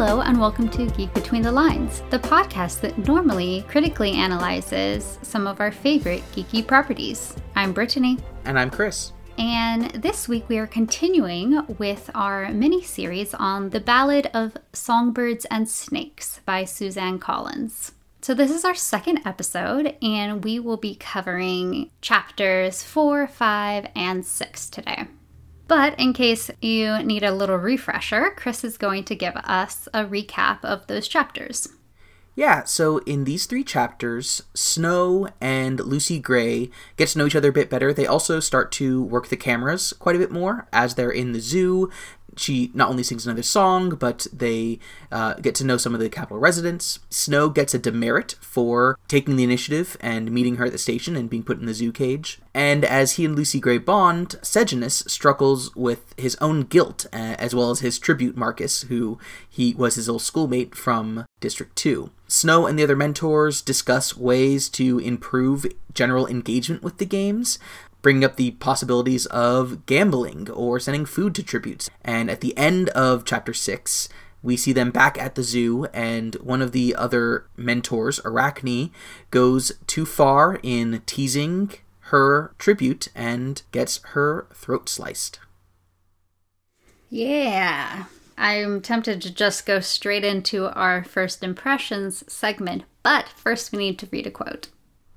Hello and welcome to Geek Between the Lines, the podcast that normally critically analyzes some of our favorite geeky properties. I'm Brittany. And I'm Chris. And this week we are continuing with our mini-series on The Ballad of Songbirds and Snakes by Suzanne Collins. So this is our second episode, and we will be covering chapters 4, 5, and 6 today. But in case you need a little refresher, Chris is going to give us a recap of those chapters. Yeah, so in these three chapters, Snow and Lucy Gray get to know each other a bit better. They also start to work the cameras quite a bit more as they're in the zoo. She not only sings another song, but they get to know some of the Capitol residents. Snow gets a demerit for taking the initiative and meeting her at the station and being put in the zoo cage. And as he and Lucy Gray bond, Sejanus struggles with his own guilt, as well as his tribute Marcus, who he was his old schoolmate from District 2. Snow and the other mentors discuss ways to improve general engagement with the games, bringing up the possibilities of gambling or sending food to tributes. And at the end of Chapter 6, we see them back at the zoo, and one of the other mentors, Arachne, goes too far in teasing her tribute and gets her throat sliced. Yeah. I'm tempted to just go straight into our first impressions segment, but first we need to read a quote.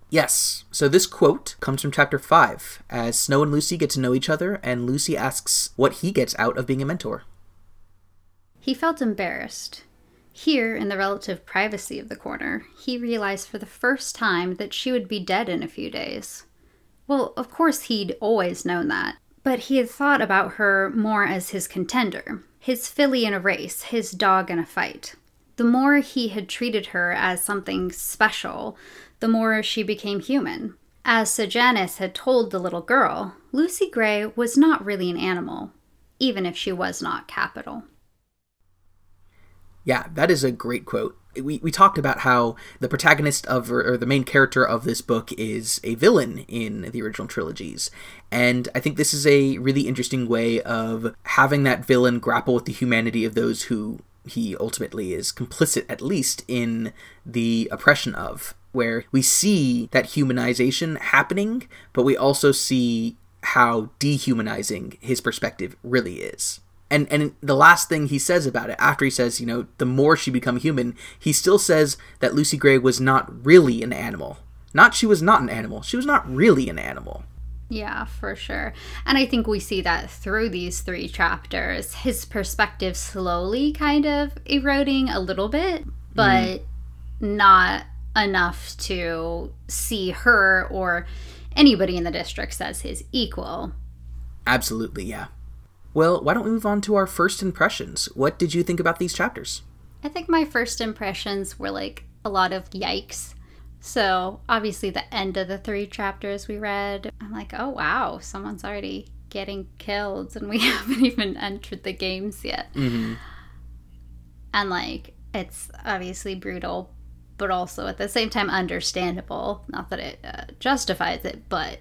Yes, so this quote comes from Chapter 5, as Snow and Lucy get to know each other, and Lucy asks what he gets out of being a mentor. He felt embarrassed. Here, in the relative privacy of the corner, he realized for the first time that she would be dead in a few days. Well, of course he'd always known that, but he had thought about her more as his contender, his filly in a race, his dog in a fight. The more he had treated her as something special, the more she became human. As Sejanus had told the little girl, Lucy Gray was not really an animal, even if she was not Capitol. Yeah, that is a great quote. We talked about how the protagonist of, or the main character of this book is a villain in the original trilogies. And I think this is a really interesting way of having that villain grapple with the humanity of those who he ultimately is complicit, at least, in the oppression of, where we see that humanization happening, but we also see how dehumanizing his perspective really is. And the last thing he says about it, after he says, the more she become human, he still says that Lucy Gray was not really an animal. Not she was not an animal. She was not really an animal. Yeah, for sure. And I think we see that through these three chapters. His perspective slowly kind of eroding a little bit, but not enough to see her or anybody in the districts as his equal. Absolutely, yeah. Well, why don't we move on to our first impressions? What did you think about these chapters? I think my first impressions were like a lot of yikes. So obviously the end of the three chapters we read, I'm like, oh wow, someone's already getting killed and we haven't even entered the games yet. Mm-hmm. And like, it's obviously brutal, but also at the same time understandable. Not that it justifies it, but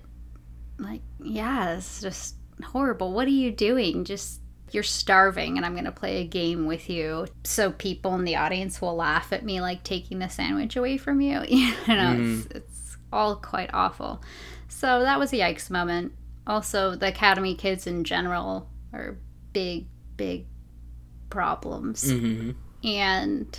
like, yeah, it's just horrible. What are you doing? Just, you're starving and I'm going to play a game with you so people in the audience will laugh at me like taking the sandwich away from you. It's all quite awful. So that was a yikes moment. Also, the Academy kids in general are big, big problems. Mm-hmm. And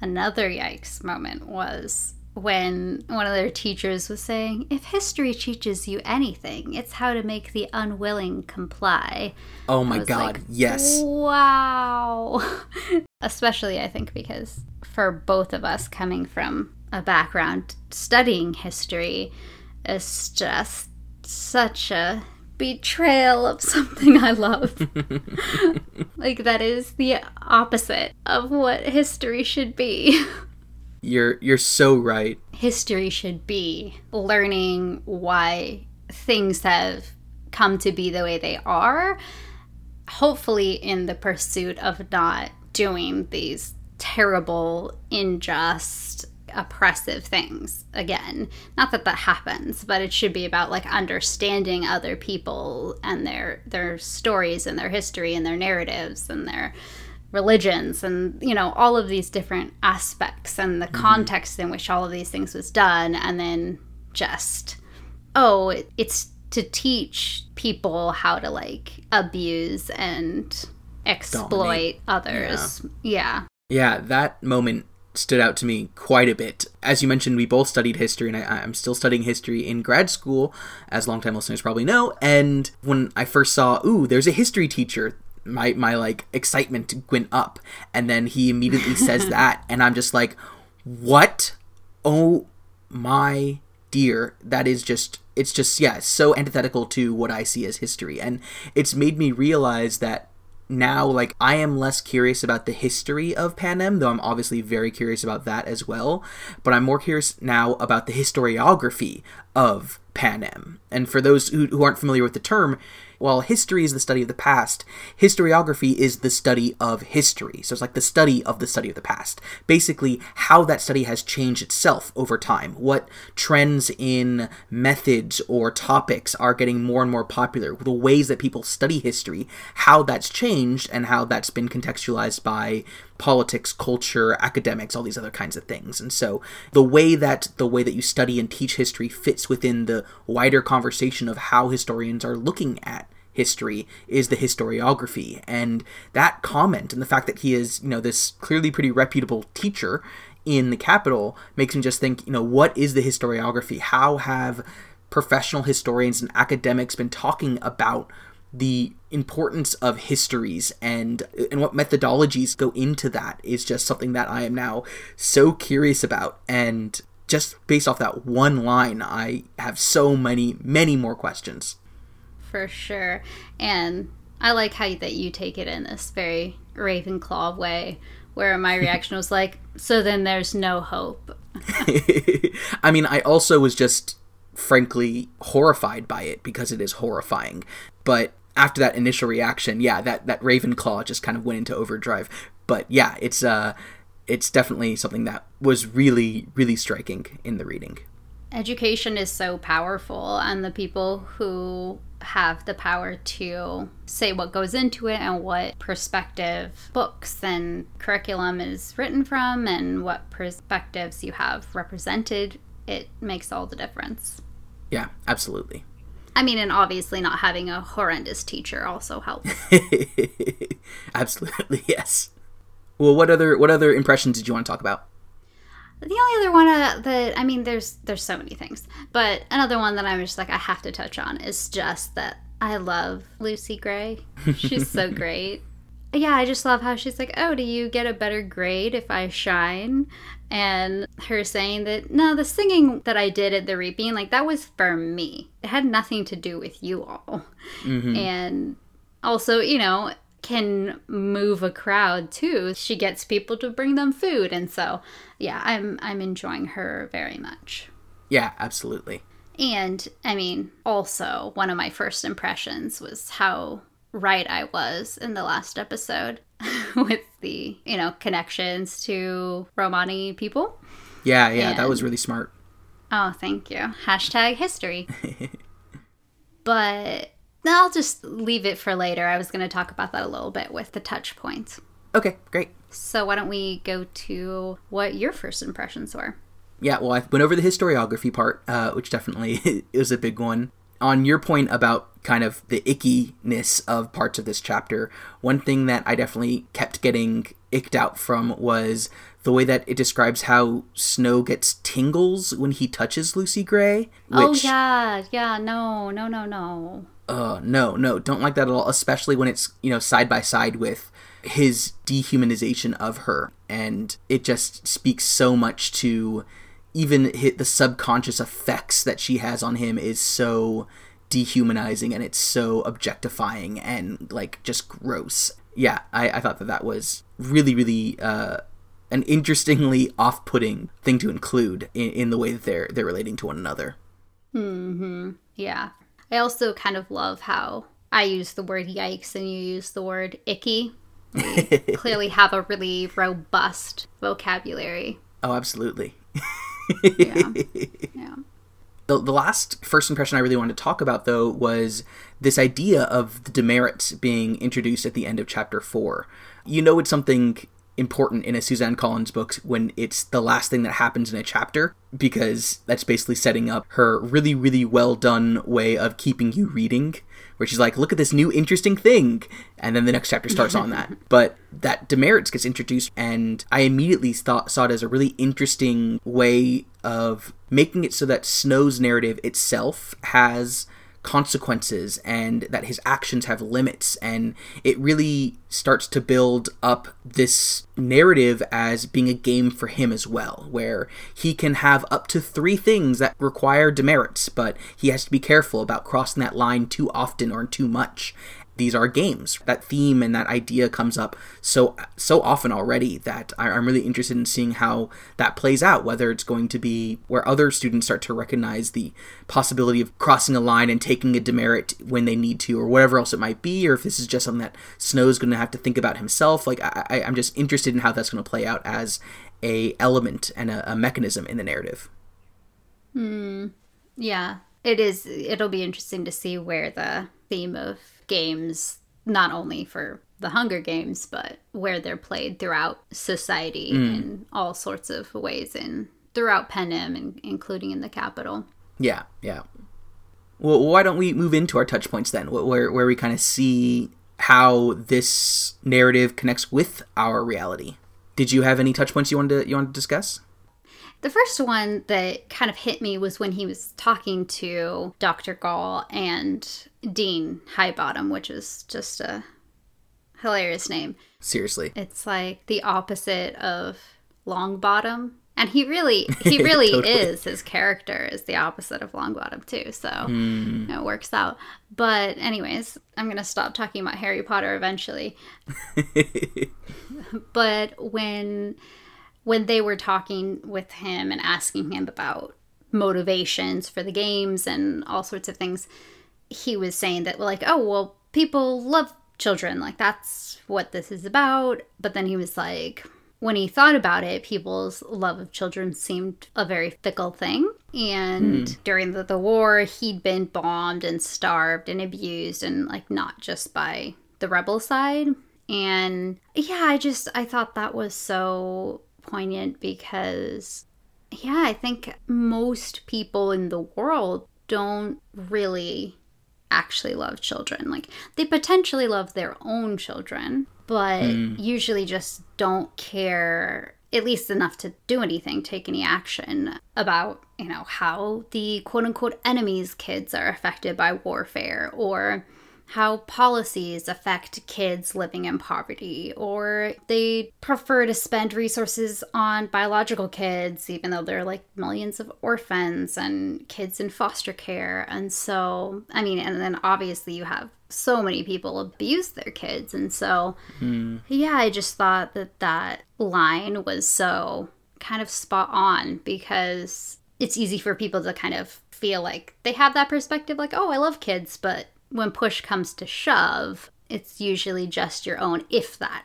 another yikes moment was when one of their teachers was saying, if history teaches you anything, it's how to make the unwilling comply. Oh my God, like, yes. Wow. Especially, I think, because for both of us coming from a background studying history, it's just such a betrayal of something I love. Like, that is the opposite of what history should be. You're so right. History should be learning why things have come to be the way they are, hopefully in the pursuit of not doing these terrible, unjust, oppressive things again. Not that that happens, but it should be about like understanding other people and their stories and their history and their narratives and their religions and, you know, all of these different aspects and the context in which all of these things was done. And then just, oh, it's to teach people how to, like, abuse and exploit others. Yeah, that moment stood out to me quite a bit. As you mentioned, we both studied history, and I'm still studying history in grad school, as longtime listeners probably know. And when I first saw, ooh, there's a history teacher, my like, excitement went up. And then he immediately says that, and I'm just like, what? Oh my dear, that is just, it's just, yeah, so antithetical to what I see as history. And it's made me realize that now, like, I am less curious about the history of Panem, though I'm obviously very curious about that as well, but I'm more curious now about the historiography of Panem. And for those who aren't familiar with the term, while history is the study of the past, historiography is the study of history. So it's like the study of the past. Basically, how that study has changed itself over time. What trends in methods or topics are getting more and more popular. The ways that people study history, how that's changed, and how that's been contextualized by politics, culture, academics, all these other kinds of things. And so the way that you study and teach history fits within the wider conversation of how historians are looking at history is the historiography. And that comment and the fact that he is, you know, this clearly pretty reputable teacher in the Capitol makes me just think, you know, what is the historiography? How have professional historians and academics been talking about the importance of histories and what methodologies go into that is just something that I am now so curious about. And just based off that one line, I have so many more questions. For sure. And I like how that you take it in this very Ravenclaw way, where my reaction was like, so then there's no hope. I mean, I also was just frankly horrified by it because it is horrifying. But after that initial reaction, yeah, that Ravenclaw just kind of went into overdrive. But yeah, it's definitely something that was really, really striking in the reading. Education is so powerful, and the people who have the power to say what goes into it and what perspective books and curriculum is written from and what perspectives you have represented, it makes all the difference. Yeah, absolutely. I mean, and obviously not having a horrendous teacher also helps. Absolutely, yes. Well, what other impressions did you want to talk about? The only other one that, I mean, there's so many things, but another one that I'm just like, I have to touch on is just that I love Lucy Gray. She's so great. Yeah, I just love how she's like, oh, do you get a better grade if I shine? And her saying that, no, the singing that I did at the reaping, like, that was for me. It had nothing to do with you all. Mm-hmm. And also, you know, can move a crowd too. She gets people to bring them food, and so yeah, I'm enjoying her very much. Yeah, absolutely. And I mean, also one of my first impressions was how right I was in the last episode with the, you know, connections to Romani people. Yeah, that was really smart. Oh, thank you. #history. But I'll just leave it for later. I was going to talk about that a little bit with the touch points. Okay, great. So why don't we go to what your first impressions were? Yeah, well, I went over the historiography part, which definitely is a big one. On your point about kind of the ickiness of parts of this chapter, one thing that I definitely kept getting icked out from was the way that it describes how Snow gets tingles when he touches Lucy Gray. Which... oh, yeah, no. No, don't like that at all, especially when it's, you know, side by side with his dehumanization of her. And it just speaks so much to even the subconscious effects that she has on him is so dehumanizing, and it's so objectifying and, like, just gross. Yeah, I thought that was really, really an interestingly off-putting thing to include in the way that they're relating to one another. Mm-hmm, yeah. I also kind of love how I use the word yikes and you use the word icky. We clearly have a really robust vocabulary. Oh, absolutely. Yeah. The last first impression I really wanted to talk about, though, was this idea of the demerits being introduced at the end of Chapter 4. You know it's something important in a Suzanne Collins book when it's the last thing that happens in a chapter, because that's basically setting up her really, really well done way of keeping you reading, where she's like, look at this new interesting thing, and then the next chapter starts on that. But that demerits gets introduced, and I immediately saw it as a really interesting way of making it so that Snow's narrative itself has consequences and that his actions have limits, and it really starts to build up this narrative as being a game for him as well, where he can have up to 3 things that require demerits, but he has to be careful about crossing that line too often or too much. These are games. That theme and that idea comes up so often already that I'm really interested in seeing how that plays out, whether it's going to be where other students start to recognize the possibility of crossing a line and taking a demerit when they need to, or whatever else it might be, or if this is just something that Snow's going to have to think about himself. Like, I'm just interested in how that's going to play out as a element and a mechanism in the narrative. Yeah, it is. It'll be interesting to see where the theme of games, not only for the Hunger Games, but where they're played throughout society in all sorts of ways and throughout Panem, and including in the Capitol. Yeah. Well, why don't we move into our touch points then, where we kind of see how this narrative connects with our reality. Did you have any touch points you wanted to discuss? The first one that kind of hit me was when he was talking to Dr. Gaul and Dean Highbottom, which is just a hilarious name. Seriously. It's like the opposite of Longbottom. And he really totally is. His character is the opposite of Longbottom, too. So it works out. But anyways, I'm going to stop talking about Harry Potter eventually. But when they were talking with him and asking him about motivations for the games and all sorts of things, he was saying that, like, oh, well, people love children. Like, that's what this is about. But then he was like, when he thought about it, people's love of children seemed a very fickle thing. And during the war, he'd been bombed and starved and abused, and, like, not just by the rebel side. And, yeah, I thought that was so poignant because, yeah, I think most people in the world don't really actually love children. Like, they potentially love their own children, but usually just don't care, at least enough to do anything, take any action about, you know, how the quote-unquote enemy's kids are affected by warfare, or how policies affect kids living in poverty, or they prefer to spend resources on biological kids, even though there are, like, millions of orphans and kids in foster care. And so, I mean, and then obviously you have so many people abuse their kids. And so, yeah, I just thought that line was so kind of spot on, because it's easy for people to kind of feel like they have that perspective, like, oh, I love kids, but when push comes to shove, it's usually just your own, if that.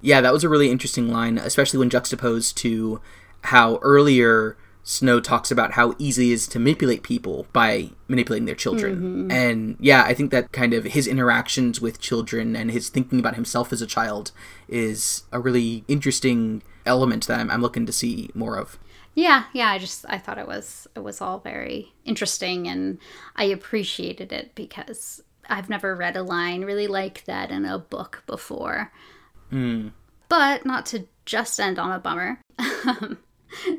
Yeah, that was a really interesting line, especially when juxtaposed to how earlier Snow talks about how easy it is to manipulate people by manipulating their children. And yeah, I think that kind of his interactions with children and his thinking about himself as a child is a really interesting element that I'm looking to see more of. Yeah, I thought it was all very interesting, and I appreciated it because I've never read a line really like that in a book before. But not to just end on a bummer,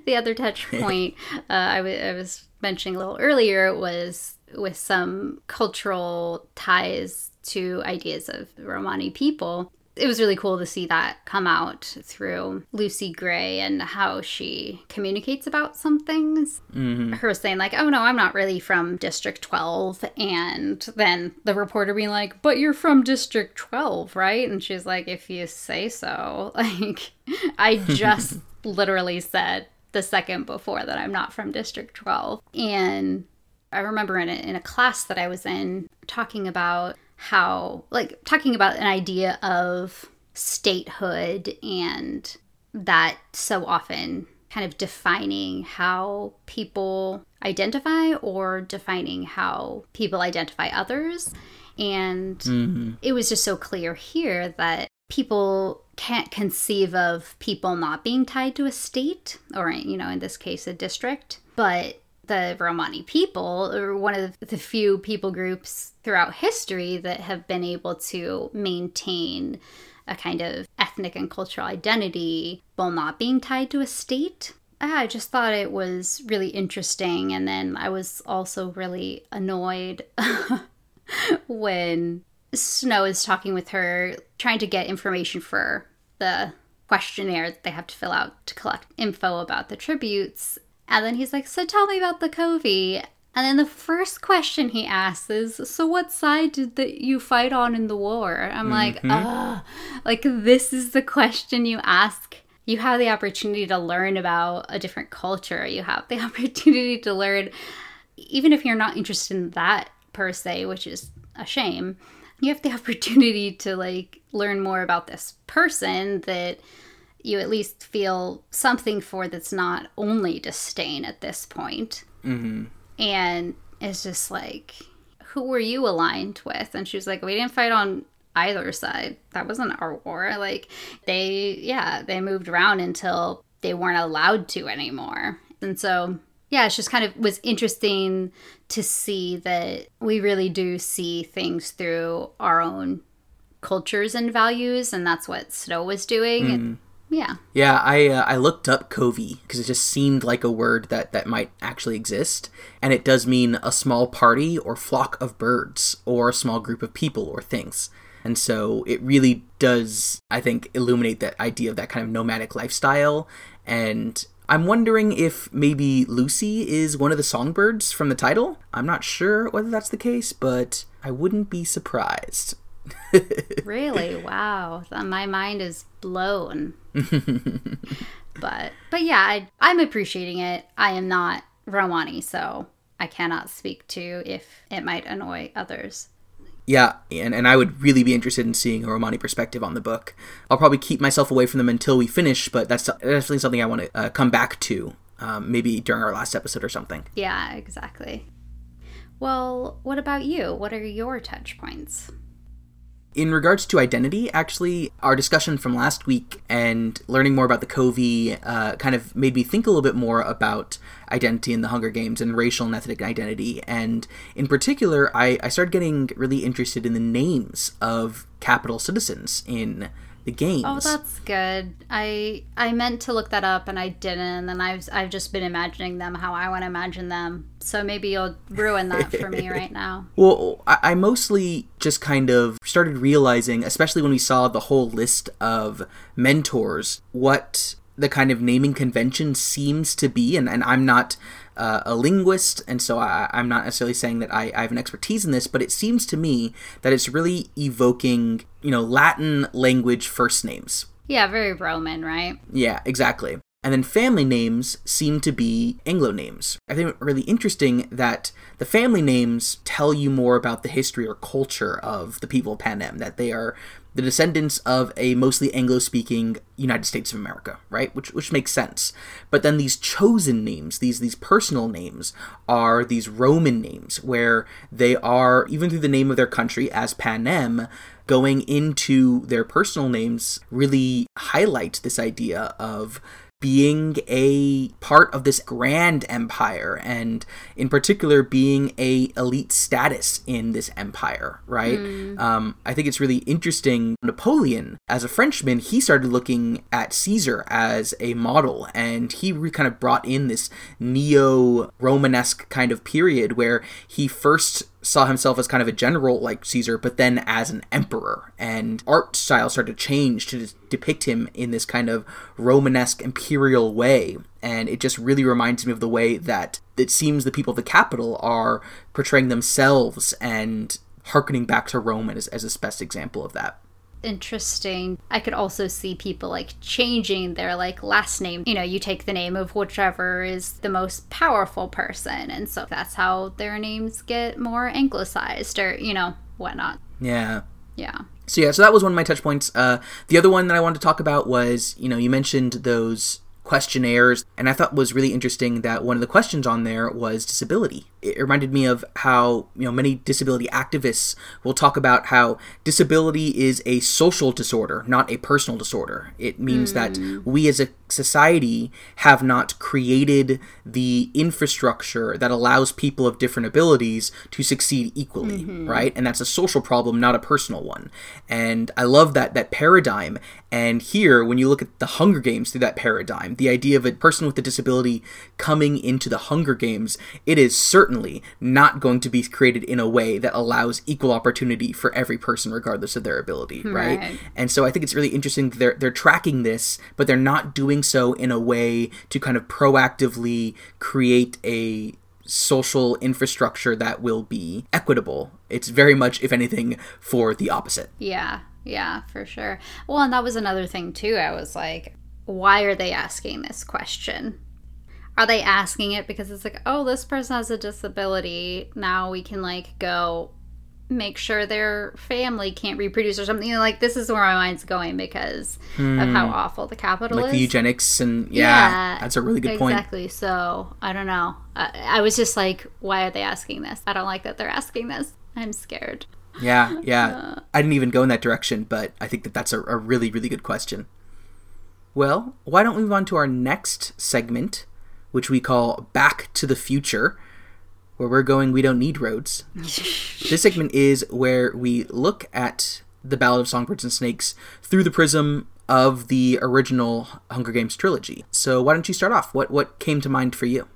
the other touch point I was mentioning a little earlier was with some cultural ties to ideas of Romani people. It was really cool to see that come out through Lucy Gray and how she communicates about some things. Her saying, like, oh, no, I'm not really from District 12. And then the reporter being like, but you're from District 12, right? And she's like, if you say so. Like, I just literally said the second before that I'm not from District 12. And I remember in a class that I was in talking about how, like, talking about an idea of statehood, and that so often kind of defining how people identify or defining how people identify others. And it was just so clear here that people can't conceive of people not being tied to a state or, you know, in this case, a district. But the Romani people are one of the few people groups throughout history that have been able to maintain a kind of ethnic and cultural identity while not being tied to a state. I just thought it was really interesting. And then I was also really annoyed when Snow is talking with her, trying to get information for the questionnaire that they have to fill out to collect info about the tributes. And then he's like, so tell me about the Covey. And then the first question he asks is, so what side did you fight on in the war? I'm like, ugh, like this is the question you ask. You have the opportunity to learn about a different culture. You have the opportunity to learn, even if you're not interested in that per se, which is a shame, you have the opportunity to like learn more about this person that you at least feel something for, that's not only disdain at this point. And it's just like, who were you aligned with? And she was like, we didn't fight on either side. That wasn't our war. Like they moved around until they weren't allowed to anymore. And so, yeah, it's just kind of was interesting to see that we really do see things through our own cultures and values. And that's what Snow was doing. And, yeah, I looked up Covey because it just seemed like a word that might actually exist. And it does mean a small party or flock of birds or a small group of people or things. And so it really does, I think, illuminate that idea of that kind of nomadic lifestyle. And I'm wondering if maybe Lucy is one of the songbirds from the title. I'm not sure whether that's the case, but I wouldn't be surprised. Really? Wow. My mind is blown. But yeah, I'm appreciating it. I am not Romani, so I cannot speak to if it might annoy others. Yeah, and I would really be interested in seeing a Romani perspective on the book. I'll probably keep myself away from them until we finish, but that's definitely something I want to come back to, maybe during our last episode or something. Yeah, exactly. Well, what about you? What are your touch points? In regards to identity, actually, our discussion from last week and learning more about the Covey kind of made me think a little bit more about identity in the Hunger Games and racial and ethnic identity. And in particular, I started getting really interested in the names of Capitol citizens in the games. Oh, that's good. I meant to look that up and I didn't. And then I've just been imagining them how I want to imagine them. So maybe you'll ruin that for me right now. Well, I mostly just kind of started realizing, especially when we saw the whole list of mentors, what the kind of naming convention seems to be. And I'm not a linguist, and so I'm not necessarily saying that I have an expertise in this, but it seems to me that it's really evoking, you know, Latin language first names. Yeah, very Roman, right? Yeah, exactly. And then family names seem to be Anglo names. I think it's really interesting that the family names tell you more about the history or culture of the people of Panem, that they are the descendants of a mostly Anglo-speaking United States of America, right? Which makes sense. But then these chosen names, these personal names, are these Roman names where they are, even through the name of their country as Panem, going into their personal names really highlight this idea of being a part of this grand empire, and in particular being a elite status in this empire, right? I think it's really interesting. Napoleon, as a Frenchman, he started looking at Caesar as a model, and he kind of brought in this neo-Romanesque kind of period where he first saw himself as kind of a general like Caesar, but then as an emperor. And art style started to change to depict him in this kind of Romanesque imperial way. And it just really reminds me of the way that it seems the people of the Capitol are portraying themselves and hearkening back to Rome as this best example of that. Interesting. I could also see people like changing their like last name. You know, you take the name of whichever is the most powerful person, and so that's how their names get more anglicized or, you know, whatnot. Yeah. So that was one of my touch points. The other one that I wanted to talk about was, you know, you mentioned those questionnaires, and I thought was really interesting that one of the questions on there was disability. It reminded me of how, you know, many disability activists will talk about how disability is a social disorder, not a personal disorder. It means that we as a society have not created the infrastructure that allows people of different abilities to succeed equally, right? And that's a social problem, not a personal one. And I love that paradigm. And here, when you look at the Hunger Games through that paradigm, the idea of a person with a disability coming into the Hunger Games, it is certainly not going to be created in a way that allows equal opportunity for every person regardless of their ability, right? And so I think it's really interesting that they're tracking this, but they're not doing so in a way to kind of proactively create a social infrastructure that will be equitable. It's very much, if anything, for the opposite. Yeah, for sure. Well, and that was another thing, too. I was like, why are they asking this question? Are they asking it because it's like, oh, this person has a disability. Now we can, like, go make sure their family can't reproduce or something. You know, like, this is where my mind's going because of how awful the Capitol is. Like the eugenics and, yeah, that's a really good point. Exactly. So, I don't know. I was just like, why are they asking this? I don't like that they're asking this. I'm scared. Yeah. I didn't even go in that direction, but I think that's a really, really good question. Well, why don't we move on to our next segment, which we call Back to the Future, where we're going, we don't need roads. This segment is where we look at The Ballad of Songbirds and Snakes through the prism of the original Hunger Games trilogy. So why don't you start off? What came to mind for you?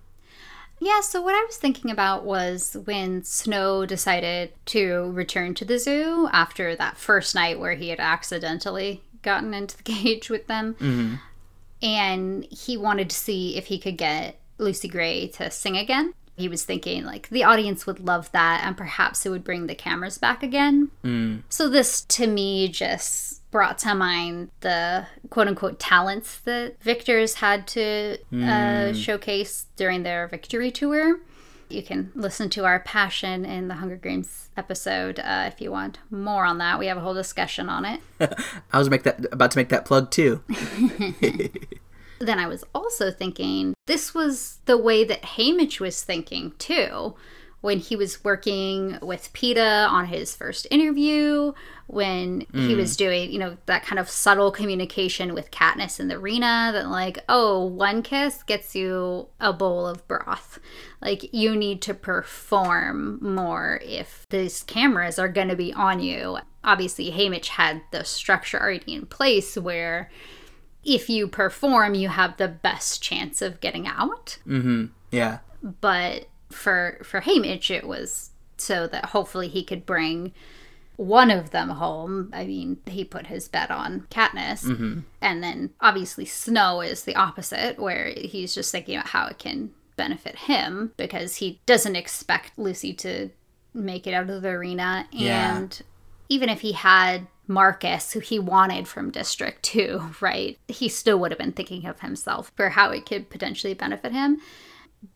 Yeah, so what I was thinking about was when Snow decided to return to the zoo after that first night where he had accidentally gotten into the cage with them. Mm-hmm. And he wanted to see if he could get Lucy Gray to sing again. He was thinking, like, the audience would love that and perhaps it would bring the cameras back again. So this, to me, just brought to mind the quote-unquote talents that victors had to showcase during their victory tour. You can listen to our passion in the Hunger Games episode if you want more on that. We have a whole discussion on it. I was about to make that plug too. Then I was also thinking this was the way that Haymitch was thinking too, when he was working with Peeta on his first interview, when he was doing, you know, that kind of subtle communication with Katniss in the arena, that like, oh, one kiss gets you a bowl of broth. Like, you need to perform more if these cameras are going to be on you. Obviously, Haymitch had the structure already in place where if you perform, you have the best chance of getting out. Yeah. But for Haymitch, it was so that hopefully he could bring one of them home. I mean, he put his bet on Katniss. And then obviously Snow is the opposite, where he's just thinking about how it can benefit him because he doesn't expect Lucy to make it out of the arena. And even if he had Marcus, who he wanted from District 2, right, he still would have been thinking of himself for how it could potentially benefit him.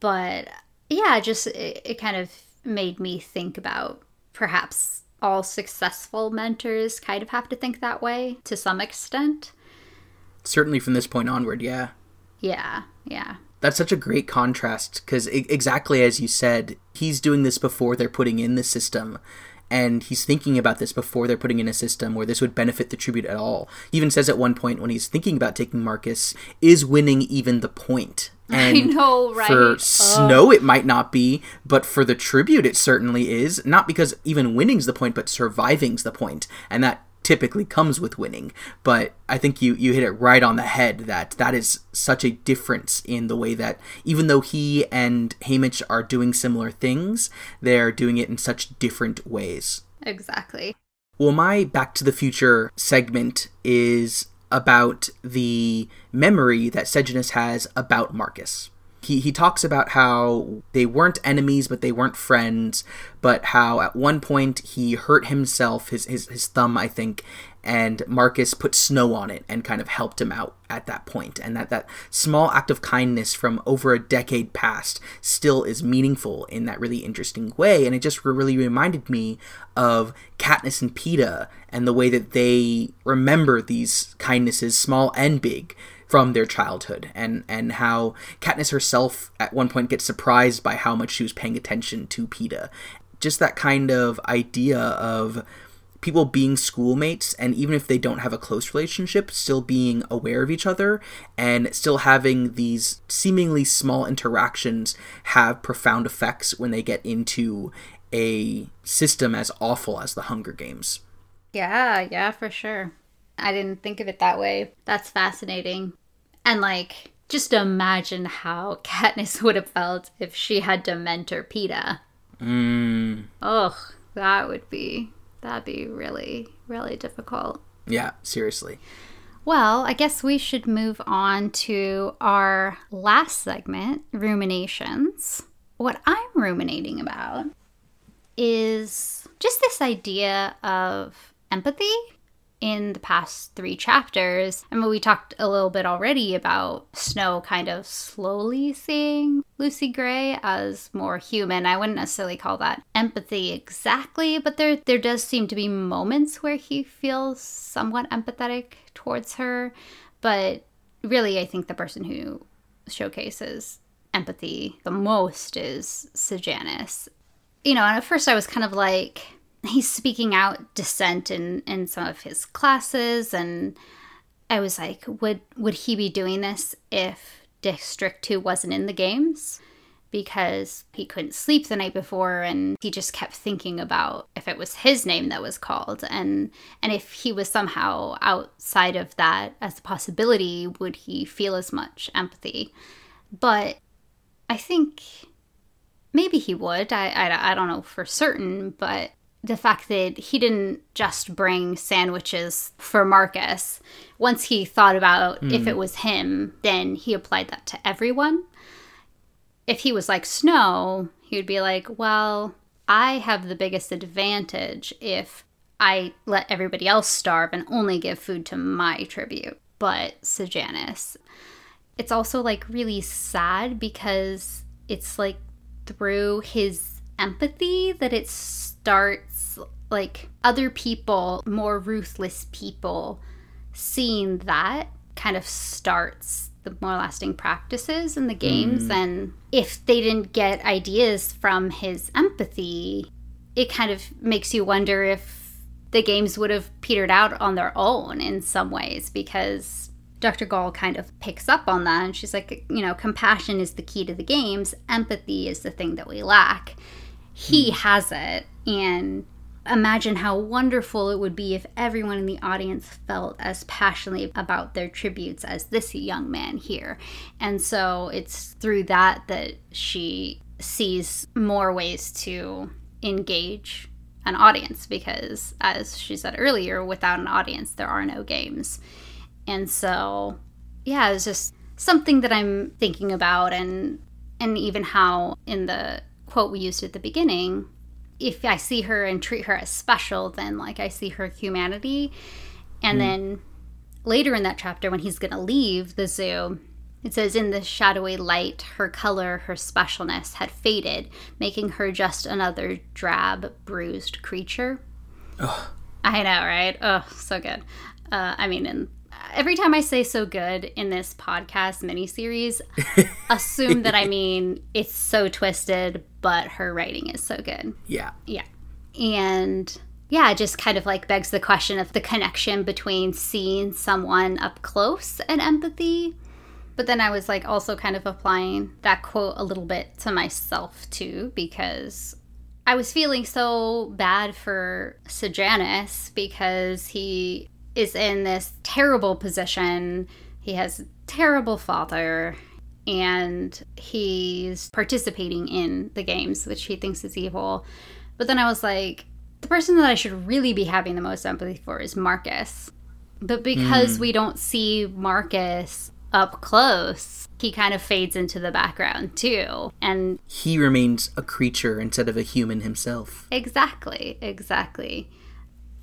But yeah, just it kind of made me think about perhaps all successful mentors kind of have to think that way to some extent. Certainly from this point onward, yeah. That's such a great contrast because exactly as you said, he's doing this before they're putting in the system. And he's thinking about this before they're putting in a system where this would benefit the tribute at all. He even says at one point when he's thinking about taking Marcus, is winning even the point? And I know, right? For Snow, it might not be, but for the tribute, it certainly is. Not because even winning's the point, but surviving's the point. And that typically comes with winning. But I think you hit it right on the head that is such a difference in the way that even though he and Haymitch are doing similar things, they're doing it in such different ways. Exactly. Well, my Back to the Future segment is about the memory that Sejanus has about Marcus. He talks about how they weren't enemies, but they weren't friends, but how at one point he hurt himself, his thumb, I think, and Marcus put snow on it and kind of helped him out at that point. And that small act of kindness from over a decade past still is meaningful in that really interesting way. And it just really reminded me of Katniss and Peeta and the way that they remember these kindnesses, small and big, from their childhood, and how Katniss herself at one point gets surprised by how much she was paying attention to Peeta. Just that kind of idea of people being schoolmates, and even if they don't have a close relationship, still being aware of each other and still having these seemingly small interactions have profound effects when they get into a system as awful as the Hunger Games. Yeah, for sure. I didn't think of it that way. That's fascinating. And like, just imagine how Katniss would have felt if she had to mentor Peeta. Mm. Ugh, that'd be really, really difficult. Yeah, seriously. Well, I guess we should move on to our last segment, ruminations. What I'm ruminating about is just this idea of empathy in the past three chapters. I mean, we talked a little bit already about Snow kind of slowly seeing Lucy Gray as more human. I wouldn't necessarily call that empathy exactly, but there does seem to be moments where he feels somewhat empathetic towards her. But really, I think the person who showcases empathy the most is Sejanus. You know, and at first I was kind of like, he's speaking out dissent in some of his classes, and I was like, would he be doing this if District 2 wasn't in the games? Because he couldn't sleep the night before, and he just kept thinking about if it was his name that was called, and if he was somehow outside of that as a possibility, would he feel as much empathy? But I think maybe he would. I don't know for certain, but the fact that he didn't just bring sandwiches for Marcus. Once he thought about if it was him, then he applied that to everyone. If he was like Snow, he would be like, well, I have the biggest advantage if I let everybody else starve and only give food to my tribute. But Sejanus, it's also like really sad because it's like through his empathy that it starts, like, other people, more ruthless people, seeing that kind of starts the more lasting practices in the games. And if they didn't get ideas from his empathy, it kind of makes you wonder if the games would have petered out on their own in some ways, because Dr. Gaul kind of picks up on that, and she's like, you know, compassion is the key to the games, empathy is the thing that we lack. He has it, and imagine how wonderful it would be if everyone in the audience felt as passionately about their tributes as this young man here. And so it's through that she sees more ways to engage an audience, because as she said earlier, without an audience, there are no games. And so, yeah, it's just something that I'm thinking about, and even how in the quote we used at the beginning, if I see her and treat her as special, then like I see her humanity. And then later in that chapter, when he's gonna leave the zoo, it says, in the shadowy light, her color, her specialness had faded, making her just another drab, bruised creature. Ugh. I know, right? Oh, so good. I mean, and every time I say so good in this podcast miniseries, assume that I mean it's so twisted, but her writing is so good. Yeah. Yeah. And yeah, it just kind of like begs the question of the connection between seeing someone up close and empathy. But then I was like also kind of applying that quote a little bit to myself too, because I was feeling so bad for Sejanus because he is in this terrible position. He has a terrible father, and he's participating in the games, which he thinks is evil. But then I was like, the person that I should really be having the most empathy for is Marcus. But because we don't see Marcus up close, he kind of fades into the background too. And he remains a creature instead of a human himself. Exactly.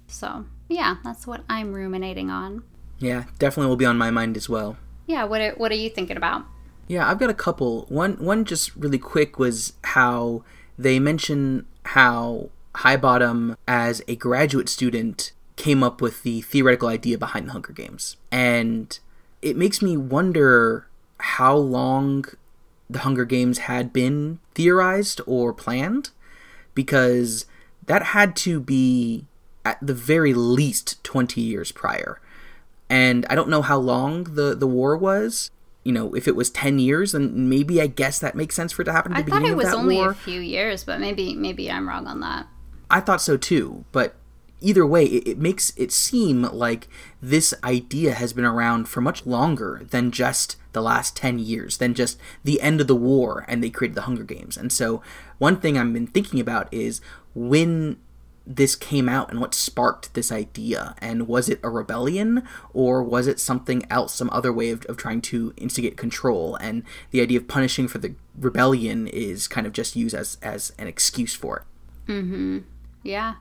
So, yeah, that's what I'm ruminating on. Yeah, definitely will be on my mind as well. Yeah, what are you thinking about? Yeah, I've got a couple. One just really quick was how they mention how Highbottom, as a graduate student, came up with the theoretical idea behind the Hunger Games. And it makes me wonder how long the Hunger Games had been theorized or planned, because that had to be at the very least 20 years prior. And I don't know how long the war was. You know, if it was 10 years, then maybe I guess that makes sense for it to happen at the beginning of that war. I thought it was only a few years, but maybe I'm wrong on that. I thought so too, but either way, it makes it seem like this idea has been around for much longer than just the last 10 years, than just the end of the war and they created the Hunger Games. And so one thing I've been thinking about is when this came out and what sparked this idea, and was it a rebellion or was it something else, some other way of trying to instigate control, and the idea of punishing for the rebellion is kind of just used as an excuse for it. Mm-hmm. Yeah.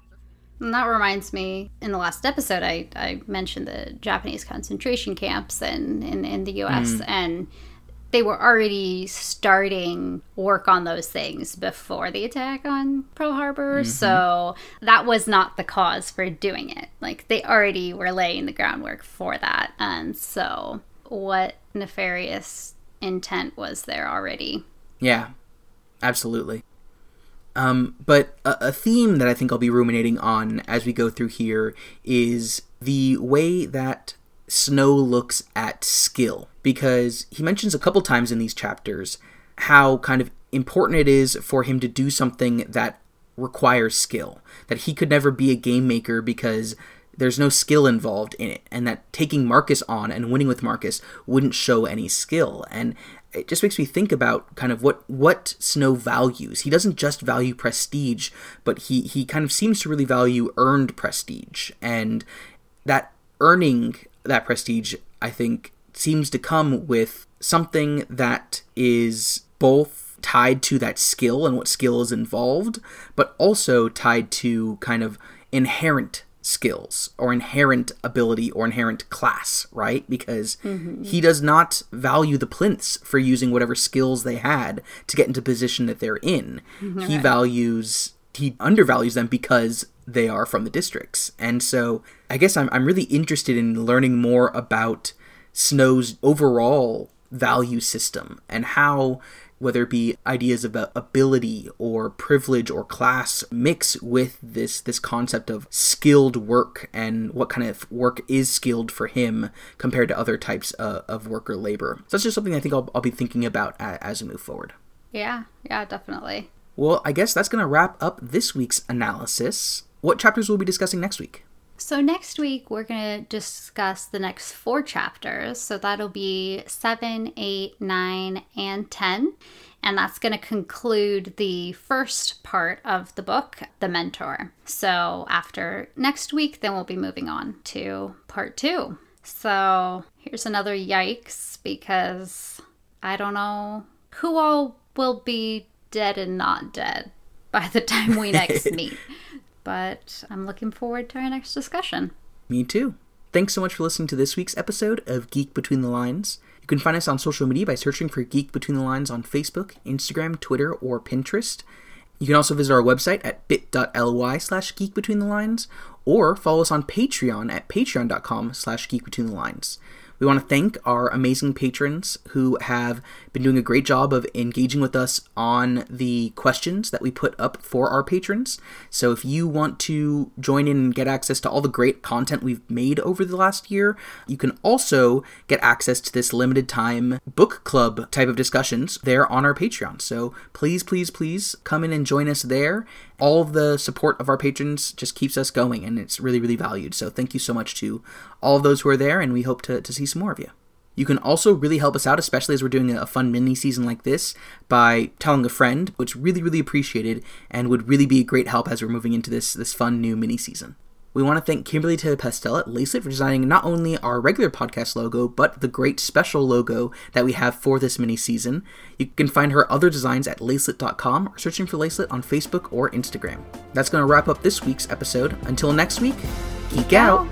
And that reminds me, in the last episode, I mentioned the Japanese concentration camps in the U.S. And they were already starting work on those things before the attack on Pearl Harbor. Mm-hmm. So that was not the cause for doing it. Like, they already were laying the groundwork for that. And so what nefarious intent was there already? Yeah, absolutely. But a theme that I think I'll be ruminating on as we go through here is the way that Snow looks at skill, because he mentions a couple times in these chapters how kind of important it is for him to do something that requires skill, that he could never be a game maker because there's no skill involved in it, and that taking Marcus on and winning with Marcus wouldn't show any skill. And it just makes me think about kind of what Snow values. He doesn't just value prestige, but he kind of seems to really value earned prestige, and that earning that prestige, I think, seems to come with something that is both tied to that skill and what skill is involved, but also tied to kind of inherent skills or inherent ability or inherent class, right? Because he does not value the plinths for using whatever skills they had to get into the position that they're in. Right. He undervalues them because they are from the districts. And so I guess I'm really interested in learning more about Snow's overall value system and how, whether it be ideas about ability or privilege or class, mix with this concept of skilled work and what kind of work is skilled for him compared to other types of work or labor. So that's just something I think I'll be thinking about as we move forward. Yeah, definitely. Well, I guess that's going to wrap up this week's analysis. What chapters will we be discussing next week? So next week, we're going to discuss the next 4 chapters. So that'll be 7, 8, 9, and 10. And that's going to conclude the first part of the book, The Mentor. So after next week, then we'll be moving on to part 2. So here's another yikes, because I don't know who all will be dead and not dead by the time we next meet. But I'm looking forward to our next discussion. Me too. Thanks so much for listening to this week's episode of Geek Between the Lines. You can find us on social media by searching for Geek Between the Lines on Facebook, Instagram, Twitter, or Pinterest. You can also visit our website at bit.ly/geekbetweenthelines, or follow us on Patreon at patreon.com/geekbetweenthelines. We want to thank our amazing patrons who have been doing a great job of engaging with us on the questions that we put up for our patrons. So if you want to join in and get access to all the great content we've made over the last year, you can also get access to this limited time book club type of discussions there on our Patreon. So please, please, please come in and join us there. All of the support of our patrons just keeps us going, and it's really, really valued. So thank you so much to all of those who are there, and we hope to see some more of you. You can also really help us out, especially as we're doing a fun mini season like this, by telling a friend, which really, really appreciated and would really be a great help as we're moving into this fun new mini season. We want to thank Kimberly Taylor Pastella at Lacelet for designing not only our regular podcast logo, but the great special logo that we have for this mini season. You can find her other designs at lacelet.com or searching for Lacelet on Facebook or Instagram. That's going to wrap up this week's episode. Until next week, geek out!